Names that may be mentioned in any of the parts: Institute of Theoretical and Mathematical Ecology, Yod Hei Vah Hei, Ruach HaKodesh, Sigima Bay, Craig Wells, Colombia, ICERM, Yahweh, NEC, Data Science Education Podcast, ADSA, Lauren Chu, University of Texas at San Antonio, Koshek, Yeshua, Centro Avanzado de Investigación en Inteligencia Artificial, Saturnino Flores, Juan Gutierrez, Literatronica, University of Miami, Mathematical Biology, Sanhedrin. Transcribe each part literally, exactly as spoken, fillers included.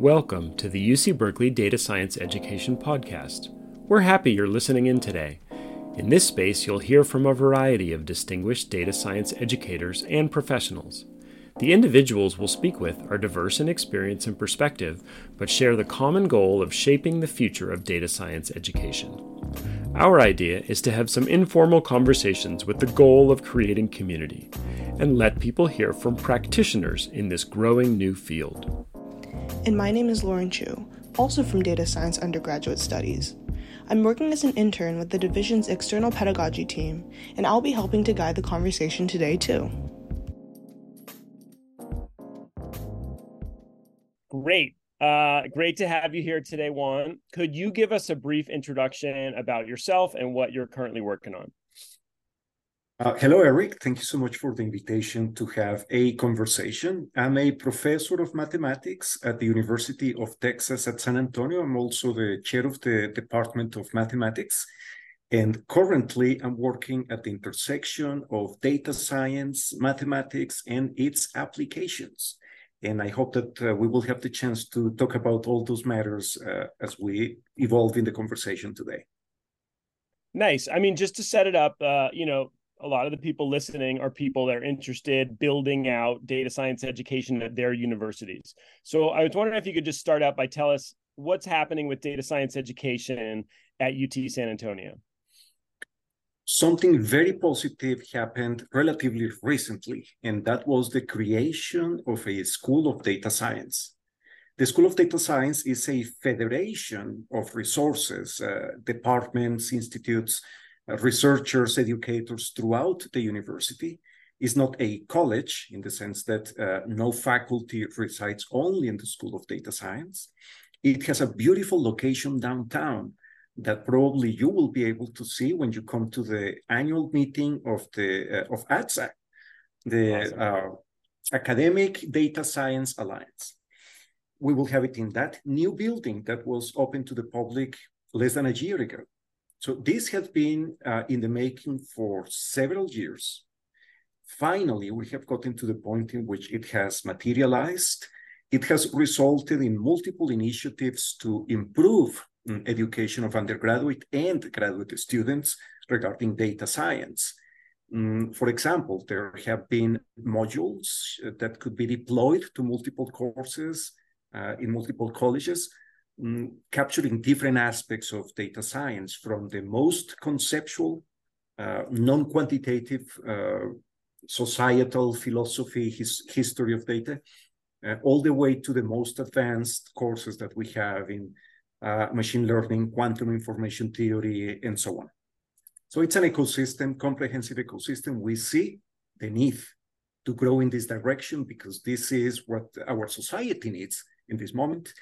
Welcome to the U C Berkeley Data Science Education Podcast. We're happy you're listening in today. In this space, you'll hear from a variety of distinguished data science educators and professionals. The individuals we'll speak with are diverse in experience and perspective, but share the common goal of shaping the future of data science education. Our idea is to have some informal conversations with the goal of creating community, and let people hear from practitioners in this growing new field. And my name is Lauren Chu, also from Data Science Undergraduate Studies. I'm working as an intern with the division's external pedagogy team, and I'll be helping to guide the conversation today too. Great. Uh, great to have you here today, Juan. Could you give us a brief introduction about yourself and what you're currently working on? Uh, hello, Eric. Thank you so much for the invitation to have a conversation. I'm a professor of mathematics at the University of Texas at San Antonio. I'm also the chair of the Department of Mathematics. And currently, I'm working at the intersection of data science, mathematics, and its applications. And I hope that uh, we will have the chance to talk about all those matters uh, as we evolve in the conversation today. Nice. I mean, just to set it up, uh, you know, a lot of the people listening are people that are interested in building out data science education at their universities. So I was wondering if you could just start out by telling us what's happening with data science education at U T San Antonio. Something very positive happened relatively recently, and that was the creation of a School of Data Science. The School of Data Science is a federation of resources, uh, departments, institutes, researchers, educators throughout the university. It's not a college in the sense that uh, no faculty resides only in the School of Data Science. It has a beautiful location downtown that probably you will be able to see when you come to the annual meeting of the uh, of A D S A, the awesome. uh, Academic Data Science Alliance. We will have it in that new building that was open to the public less than a year ago. So this has been uh, in the making for several years. Finally, we have gotten to the point in which it has materialized. It has resulted in multiple initiatives to improve education of undergraduate and graduate students regarding data science. For example, there have been modules that could be deployed to multiple courses uh, in multiple colleges, um, capturing different aspects of data science from the most conceptual, uh, non-quantitative, uh, societal philosophy, his, history of data, uh, all the way to the most advanced courses that we have in Uh, machine learning, quantum information theory, and so on. So it's an ecosystem, comprehensive ecosystem. We see the need to grow in this direction because this is what our society needs in this moment.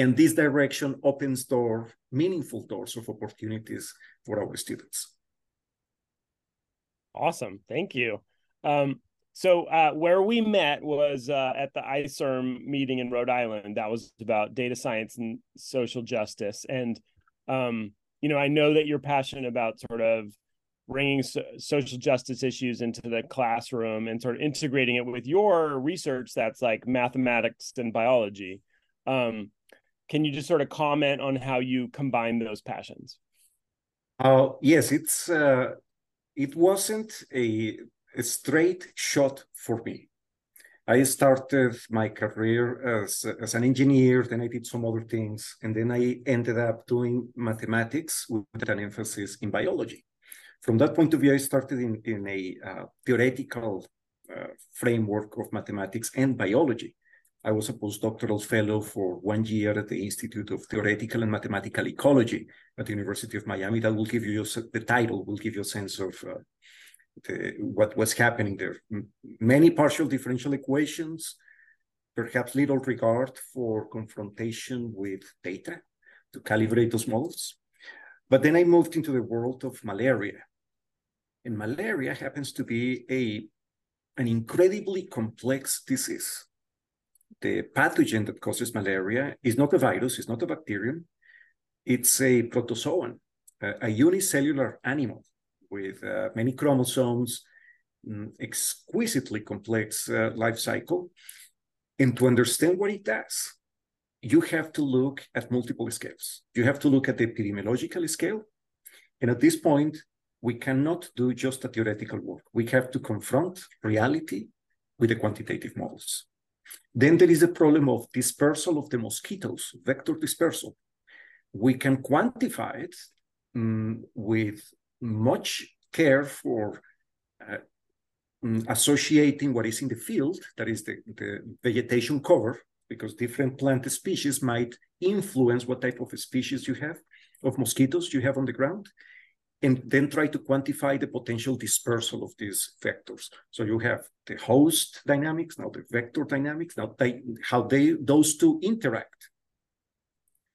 And this direction opens door, meaningful doors of opportunities for our students. Awesome. Thank you. Um... So uh, where we met was uh, at the I C E R M meeting in Rhode Island. That was about data science and social justice. And, um, you know, I know that you're passionate about sort of bringing so- social justice issues into the classroom and sort of integrating it with your research that's like mathematics and biology. Um, can you just sort of comment on how you combine those passions? Uh, yes, it's uh, it wasn't a... A straight shot for me. I started my career as, as an engineer, then I did some other things, and then I ended up doing mathematics with an emphasis in biology. From that point of view, I started in, in a uh, theoretical uh, framework of mathematics and biology. I was a postdoctoral fellow for one year at the Institute of Theoretical and Mathematical Ecology at the University of Miami. That will give you the title, will give you a sense of uh, The, what was happening there. Many partial differential equations, perhaps little regard for confrontation with data to calibrate those models. But then I moved into the world of malaria. And malaria happens to be a an incredibly complex disease. The pathogen that causes malaria is not a virus, it's not a bacterium. It's a protozoan, a, a unicellular animal with uh, many chromosomes, um, exquisitely complex uh, life cycle. And to understand what it does, you have to look at multiple scales. You have to look at the epidemiological scale. And at this point, we cannot do just a theoretical work. We have to confront reality with the quantitative models. Then there is a problem of dispersal of the mosquitoes, vector dispersal. We can quantify it um, with much care for uh, associating what is in the field, that is the, the vegetation cover, because different plant species might influence what type of species you have, of mosquitoes you have on the ground, and then try to quantify the potential dispersal of these vectors. So you have the host dynamics, now the vector dynamics, now they, how they those two interact.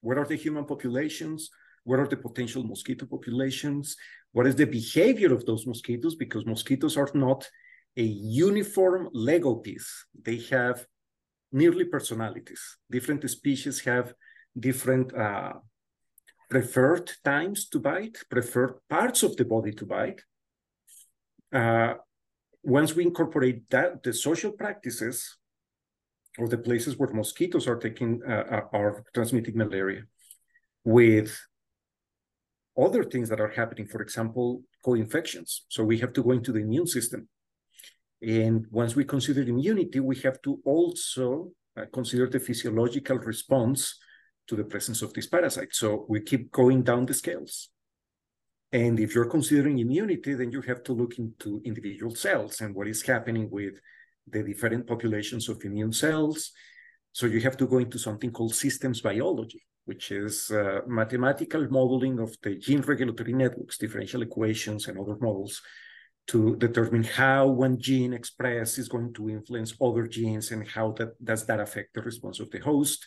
What are the human populations? What are the potential mosquito populations? What is the behavior of those mosquitoes? Because mosquitoes are not a uniform Lego piece. They have nearly personalities. Different species have different uh, preferred times to bite, preferred parts of the body to bite. Uh, once we incorporate that, the social practices or the places where mosquitoes are taking uh, are transmitting malaria with other things that are happening, for example, co-infections. So we have to go into the immune system. And once we consider immunity, we have to also uh, consider the physiological response to the presence of this parasite. So we keep going down the scales. And if you're considering immunity, then you have to look into individual cells and what is happening with the different populations of immune cells. So you have to go into something called systems biology, which is uh, mathematical modeling of the gene regulatory networks, differential equations and other models to determine how one gene expressed is going to influence other genes and how that, does that affect the response of the host.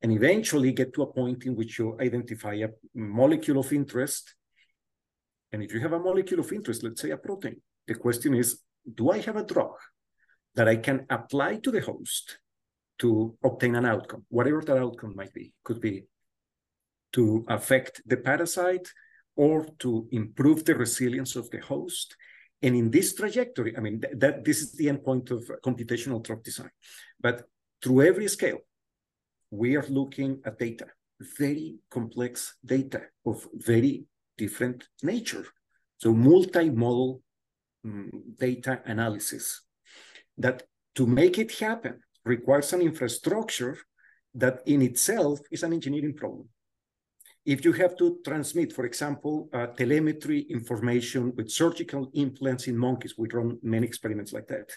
And eventually get to a point in which you identify a molecule of interest. And if you have a molecule of interest, let's say a protein, the question is, do I have a drug that I can apply to the host to obtain an outcome, whatever that outcome might be? Could be to affect the parasite or to improve the resilience of the host. And in this trajectory, I mean, th that this is the endpoint of computational drug design. But through every scale, we are looking at data, very complex data of very different nature. So multimodal um, data analysis that to make it happen requires an infrastructure that in itself is an engineering problem. If you have to transmit, for example, uh, telemetry information with surgical implants in monkeys, we run many experiments like that.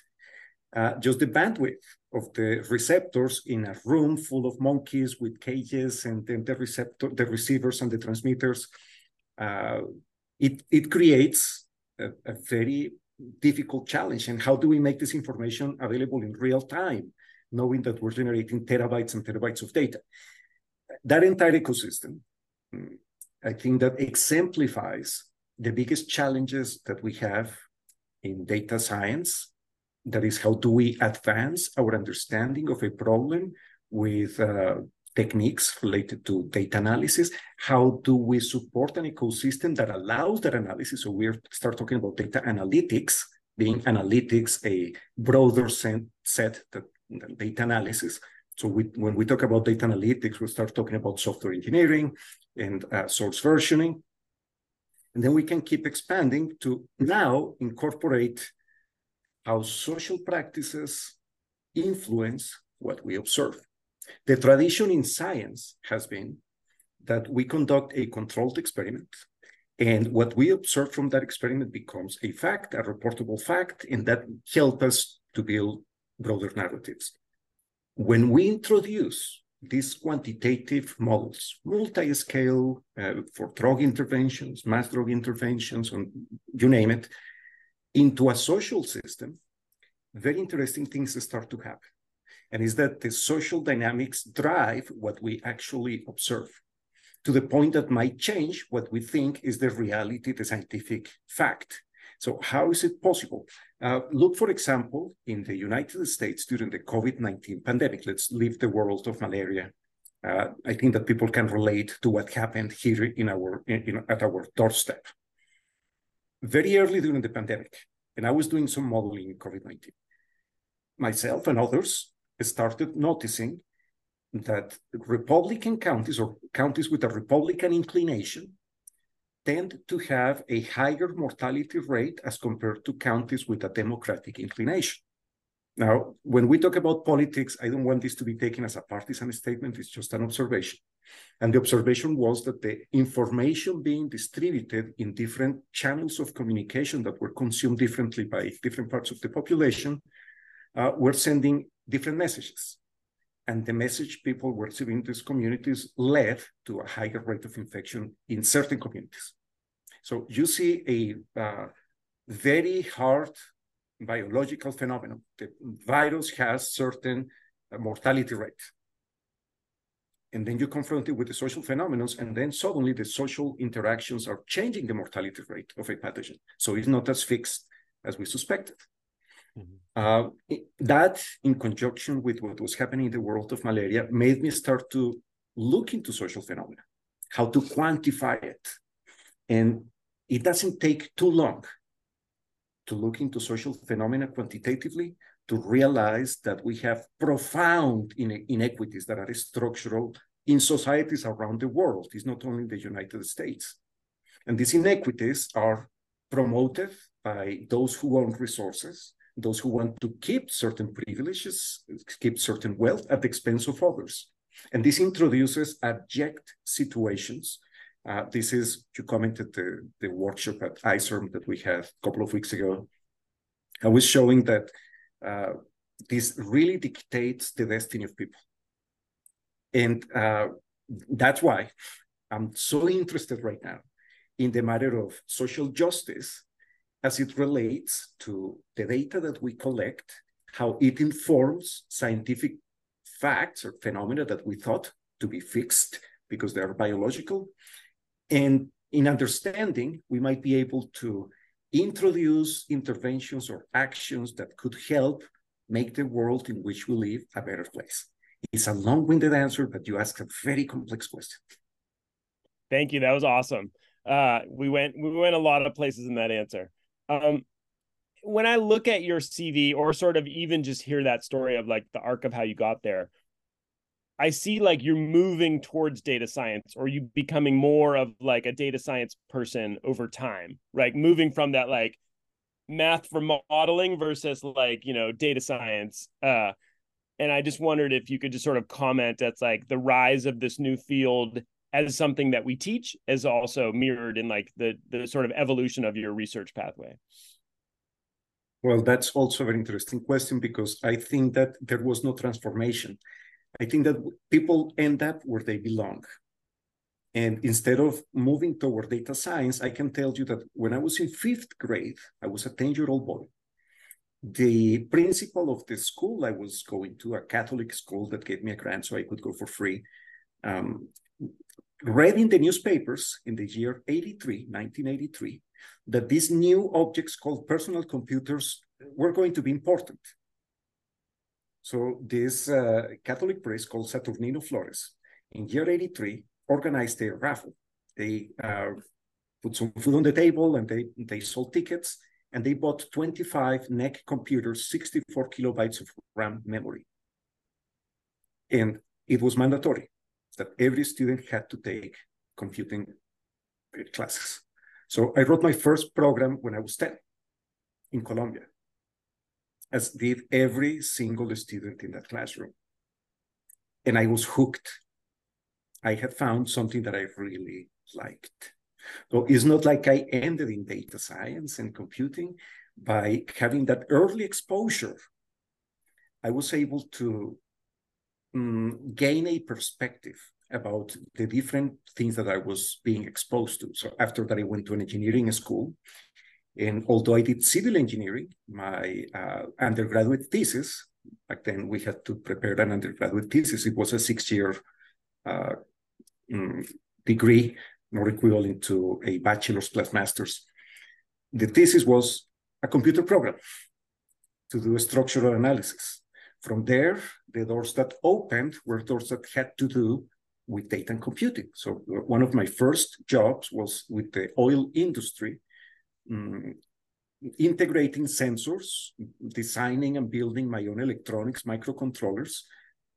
Uh, just the bandwidth of the receptors in a room full of monkeys with cages and then the receptor, the receivers and the transmitters, uh, it, it creates a, a very difficult challenge. And how do we make this information available in real time, knowing that we're generating terabytes and terabytes of data? That entire ecosystem, I think that exemplifies the biggest challenges that we have in data science. That is, how do we advance our understanding of a problem with uh, techniques related to data analysis? How do we support an ecosystem that allows that analysis? So we start talking about data analytics, being analytics a broader set, set than data analysis. So we, when we talk about data analytics, we start talking about software engineering and uh, source versioning. And then we can keep expanding to now incorporate how social practices influence what we observe. The tradition in science has been that we conduct a controlled experiment, and what we observe from that experiment becomes a fact, a reportable fact, and that helps us to build broader narratives. When we introduce these quantitative models, multi-scale uh, for drug interventions, mass drug interventions, and you name it, into a social system, very interesting things start to happen. And is that the social dynamics drive what we actually observe to the point that might change what we think is the reality, the scientific fact. So how is it possible? Uh, look, for example, in the United States during the COVID nineteen pandemic. Let's leave the world of malaria. Uh, I think that people can relate to what happened here in our in, in, at our doorstep. Very early during the pandemic, and I was doing some modeling in COVID nineteen. Myself and others started noticing that Republican counties or counties with a Republican inclination tend to have a higher mortality rate as compared to counties with a Democratic inclination. Now, when we talk about politics, I don't want this to be taken as a partisan statement. It's just an observation. And the observation was that the information being distributed in different channels of communication that were consumed differently by different parts of the population uh, were sending different messages. And the message people were receiving in these communities led to a higher rate of infection in certain communities. So you see a uh, very hard biological phenomenon. The virus has certain uh, mortality rate. And then you confront it with the social phenomenons, and then suddenly the social interactions are changing the mortality rate of a pathogen. So it's not as fixed as we suspected. Mm-hmm. uh, it, that, in conjunction with what was happening in the world of malaria, made me start to look into social phenomena, how to quantify it. And it doesn't take too long to look into social phenomena quantitatively, to realize that we have profound inequities that are structural in societies around the world. It's not only the United States. And these inequities are promoted by those who own resources, those who want to keep certain privileges, keep certain wealth at the expense of others. And this introduces abject situations. Uh, this is, you commented the, the workshop at I C E R M that we had a couple of weeks ago. I was showing that uh, this really dictates the destiny of people. And uh, that's why I'm so interested right now in the matter of social justice as it relates to the data that we collect, how it informs scientific facts or phenomena that we thought to be fixed because they are biological. And in understanding, we might be able to introduce interventions or actions that could help make the world in which we live a better place. It's a long-winded answer, but you asked a very complex question. Thank you. That was awesome. Uh, we went we went a lot of places in that answer. Um, when I look at your C V, or sort of even just hear that story of like the arc of how you got there, I see like you're moving towards data science, or you becoming more of like a data science person over time, right? Moving from that like math for modeling versus like, you know, data science. Uh, and I just wondered if you could just sort of comment at like the rise of this new field as something that we teach, as also mirrored in like the, the sort of evolution of your research pathway. Well, that's also an interesting question, because I think that there was no transformation. I think that people end up where they belong. And instead of moving toward data science, I can tell you that when I was in fifth grade, I was a ten-year-old boy. The principal of the school I was going to, a Catholic school that gave me a grant so I could go for free, um, read in the newspapers in the year eighty-three, nineteen eighty-three, that these new objects called personal computers were going to be important. So this uh, Catholic priest called Saturnino Flores, in year eighty-three, organized a raffle. They uh, put some food on the table, and they, they sold tickets, and they bought twenty-five N E C computers, sixty-four kilobytes of RAM memory. And it was mandatory that every student had to take computing classes. So I wrote my first program when I was ten in Colombia, as did every single student in that classroom. And I was hooked. I had found something that I really liked. So it's not like I ended in data science and computing. By having that early exposure, I was able to um, gain a perspective about the different things that I was being exposed to. So after that, I went to an engineering school. And although I did civil engineering, my uh, undergraduate thesis, back then we had to prepare an undergraduate thesis. It was a six-year uh, degree, more equivalent to a bachelor's plus master's. The thesis was a computer program to do a structural analysis. From there, the doors that opened were doors that had to do with data and computing. So one of my first jobs was with the oil industry, Um, integrating sensors, designing and building my own electronics, microcontrollers,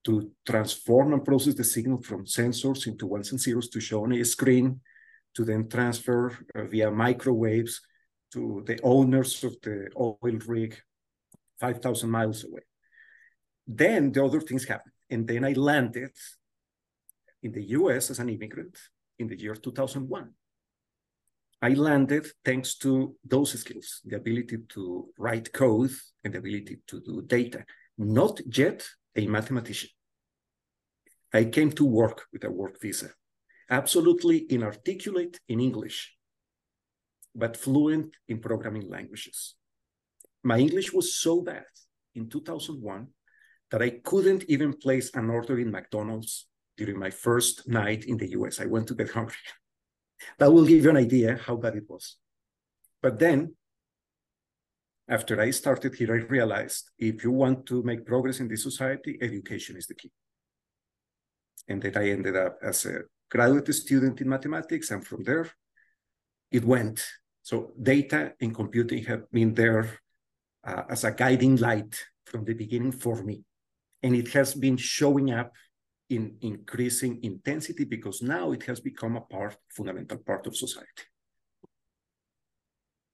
to transform and process the signal from sensors into ones and zeros to show on a screen, to then transfer uh, via microwaves to the owners of the oil rig five thousand miles away. Then the other things happened. And then I landed in the U S as an immigrant in the year two thousand one. I landed thanks to those skills, the ability to write code and the ability to do data. Not yet a mathematician. I came to work with a work visa, absolutely inarticulate in English, but fluent in programming languages. My English was so bad in two thousand one that I couldn't even place an order in McDonald's during my first night in the U S. I went to get hungry. That will give you an idea how bad it was. But then, after I started here, I realized if you want to make progress in this society, education is the key. And then I ended up as a graduate student in mathematics, and from there, it went. So data and computing have been there uh, as a guiding light from the beginning for me. And it has been showing up in increasing intensity because now it has become a part, fundamental part of society.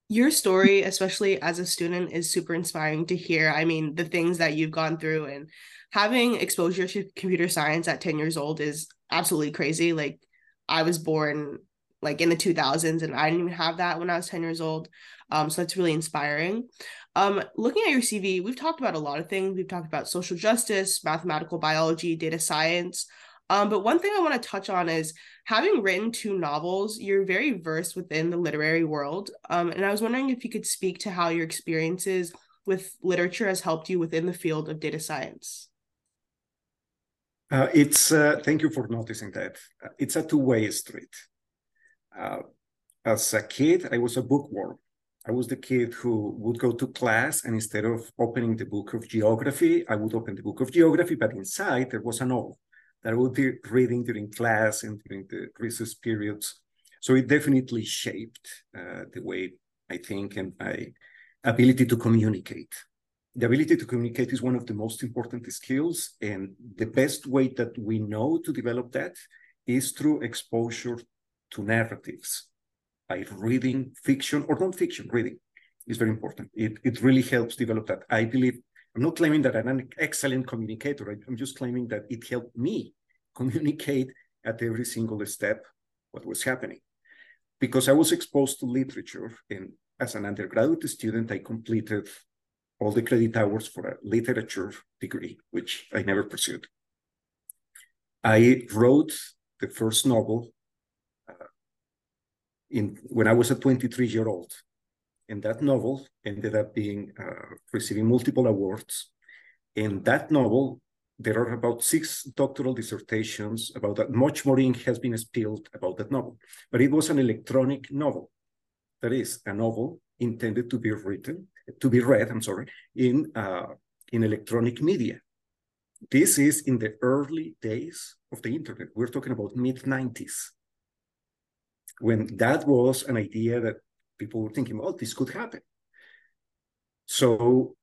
Your story, especially as a student, is super inspiring to hear. I mean, the things that you've gone through and having exposure to computer science at ten years old is absolutely crazy. Like, I was born like in the two thousands and I didn't even have that when I was ten years old. Um, so that's really inspiring. Um, looking at your C V, we've talked about a lot of things. We've talked about social justice, mathematical biology, data science. Um, but one thing I want to touch on is, having written two novels, you're very versed within the literary world. Um, and I was wondering if you could speak to how your experiences with literature has helped you within the field of data science. Uh, it's, uh, thank you for noticing that. It's a two-way street. Uh, as a kid, I was a bookworm. I was the kid who would go to class, and instead of opening the book of geography, I would open the book of geography, but inside there was a novel that I would be reading during class and during the recess periods. So it definitely shaped uh, the way I think and my ability to communicate. The ability to communicate is one of the most important skills, and the best way that we know to develop that is through exposure to narratives, by reading fiction or nonfiction. Reading is very important. It, it really helps develop that. I believe I'm not claiming that I'm an excellent communicator. I'm just claiming that it helped me communicate at every single step what was happening. Because I was exposed to literature, and as an undergraduate student, I completed all the credit hours for a literature degree, which I never pursued. I wrote the first novel uh, in when I was a twenty-three-year-old. And that novel ended up being uh, receiving multiple awards. In that novel, there are about six doctoral dissertations about that. Much more ink has been spilled about that novel. But it was an electronic novel. That is, a novel intended to be written, to be read, I'm sorry, in, uh, in electronic media. This is in the early days of the internet. We're talking about mid nineties, when that was an idea that people were thinking, oh, this could happen. So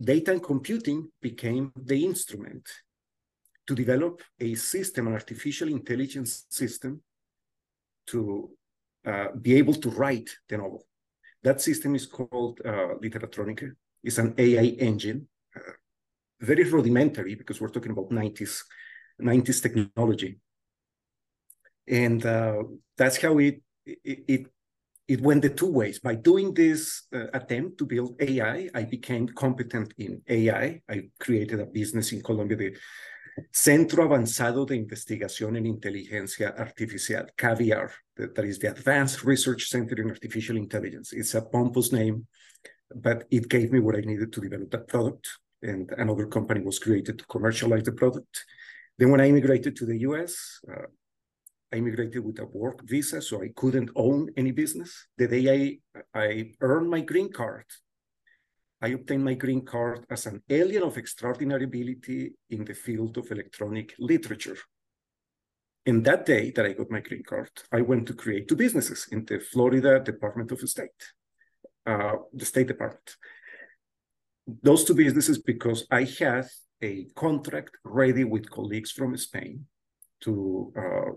data and computing became the instrument to develop a system, an artificial intelligence system, to uh, be able to write the novel. That system is called uh, Literatronica. It's an A I engine, uh, very rudimentary because we're talking about nineties, nineties technology. And uh, that's how it, it, it It went the two ways. By doing this uh, attempt to build A I, I became competent in A I. I created a business in Colombia, the Centro Avanzado de Investigación en Inteligencia Artificial, C A V I A R, that, that is the Advanced Research Center in Artificial Intelligence. It's a pompous name, but it gave me what I needed to develop that product, and another company was created to commercialize the product. Then when I immigrated to the U S, uh, I immigrated with a work visa, so I couldn't own any business. The day I, I earned my green card, I obtained my green card as an alien of extraordinary ability in the field of electronic literature. And that day that I got my green card, I went to create two businesses in the Florida Department of State, uh, the State Department. Those two businesses, because I had a contract ready with colleagues from Spain to uh,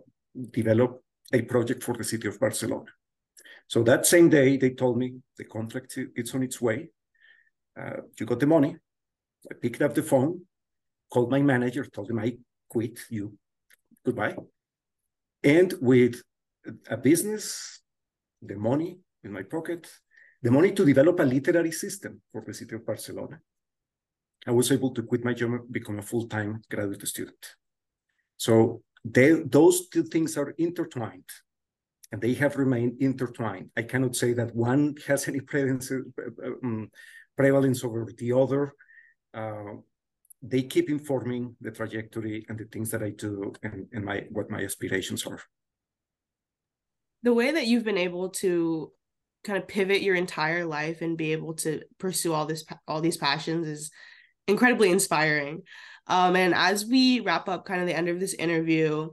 develop a project for the city of Barcelona. So that same day, they told me the contract, it's on its way. Uh, you got the money. I picked up the phone, called my manager, told him I quit you. Goodbye. And with a business, the money in my pocket, the money to develop a literary system for the city of Barcelona, I was able to quit my job and become a full-time graduate student. So they, those two things are intertwined, and they have remained intertwined. I cannot say that one has any prevalence over the other. Uh, they keep informing the trajectory and the things that I do and, and my what my aspirations are. The way that you've been able to kind of pivot your entire life and be able to pursue all this all these passions is incredibly inspiring. Um, and as we wrap up kind of the end of this interview,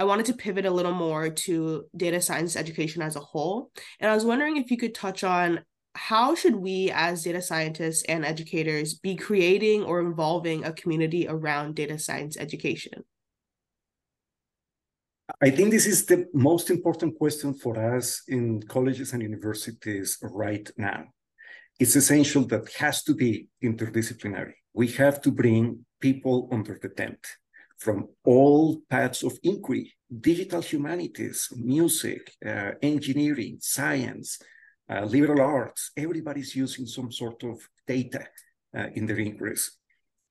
I wanted to pivot a little more to data science education as a whole. And I was wondering if you could touch on how should we as data scientists and educators be creating or involving a community around data science education? I think this is the most important question for us in colleges and universities right now. It's essential that it has to be interdisciplinary. We have to bring people under the tent from all paths of inquiry, digital humanities, music, uh, engineering, science, Uh, liberal arts. Everybody's using some sort of data uh, in their inquiries.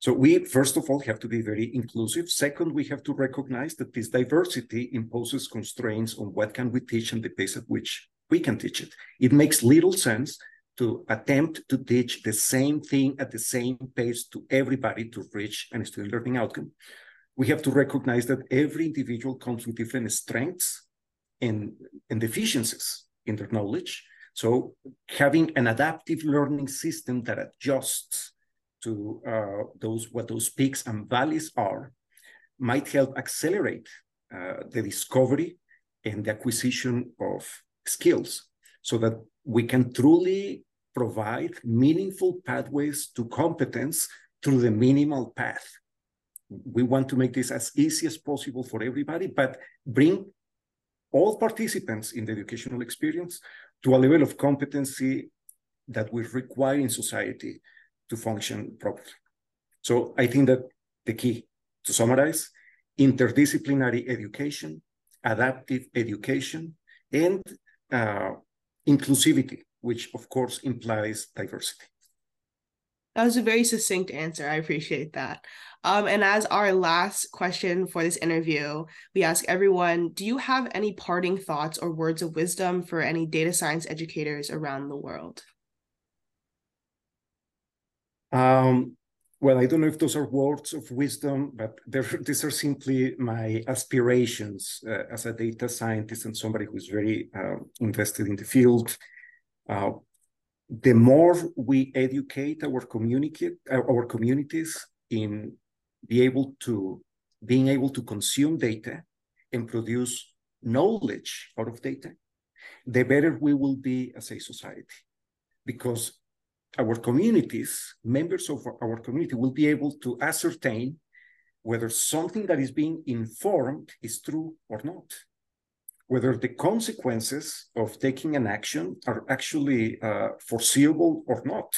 So we, first of all, have to be very inclusive. Second, we have to recognize that this diversity imposes constraints on what can we teach and the pace at which we can teach it. It makes little sense to attempt to teach the same thing at the same pace to everybody to reach an student learning outcome. We have to recognize that every individual comes with different strengths and, and deficiencies in their knowledge. So having an adaptive learning system that adjusts to uh, those what those peaks and valleys are might help accelerate uh, the discovery and the acquisition of skills so that we can truly provide meaningful pathways to competence through the minimal path. We want to make this as easy as possible for everybody, but bring all participants in the educational experience to a level of competency that we require in society to function properly. So I think that the key, to summarize, interdisciplinary education, adaptive education, and uh, inclusivity, which of course implies diversity. That was a very succinct answer. I appreciate that. Um, and as our last question for this interview, we ask everyone, do you have any parting thoughts or words of wisdom for any data science educators around the world? Um, well, I don't know if those are words of wisdom, but these are simply my aspirations uh, as a data scientist and somebody who's very uh, invested in the field. Uh, The more we educate our communicate our communities in be able to being able to consume data and produce knowledge out of data, the better we will be as a society, because our communities, members of our community, will be able to ascertain whether something that is being informed is true or not, whether the consequences of taking an action are actually uh, foreseeable or not,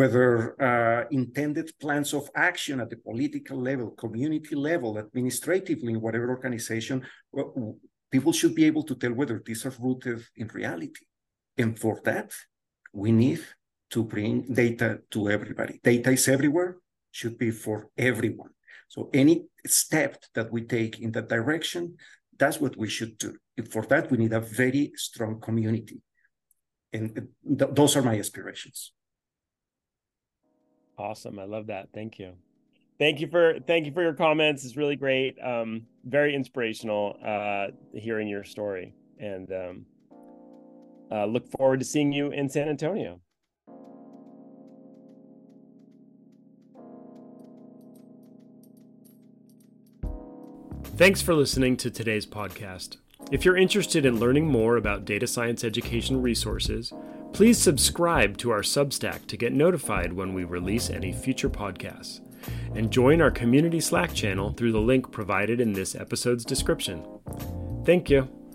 whether uh, intended plans of action at the political level, community level, administratively, in whatever organization, well, people should be able to tell whether these are rooted in reality. And for that, we need to bring data to everybody. Data is everywhere, should be for everyone. So any step that we take in that direction, that's what we should do. And for that, we need a very strong community. And th- those are my aspirations. Awesome. I love that. Thank you. Thank you for thank you for your comments. It's really great. Um, very inspirational uh, hearing your story. And um, uh, look forward to seeing you in San Antonio. Thanks for listening to today's podcast. If you're interested in learning more about data science education resources, please subscribe to our Substack to get notified when we release any future podcasts. and join our community Slack channel through the link provided in this episode's description. Thank you.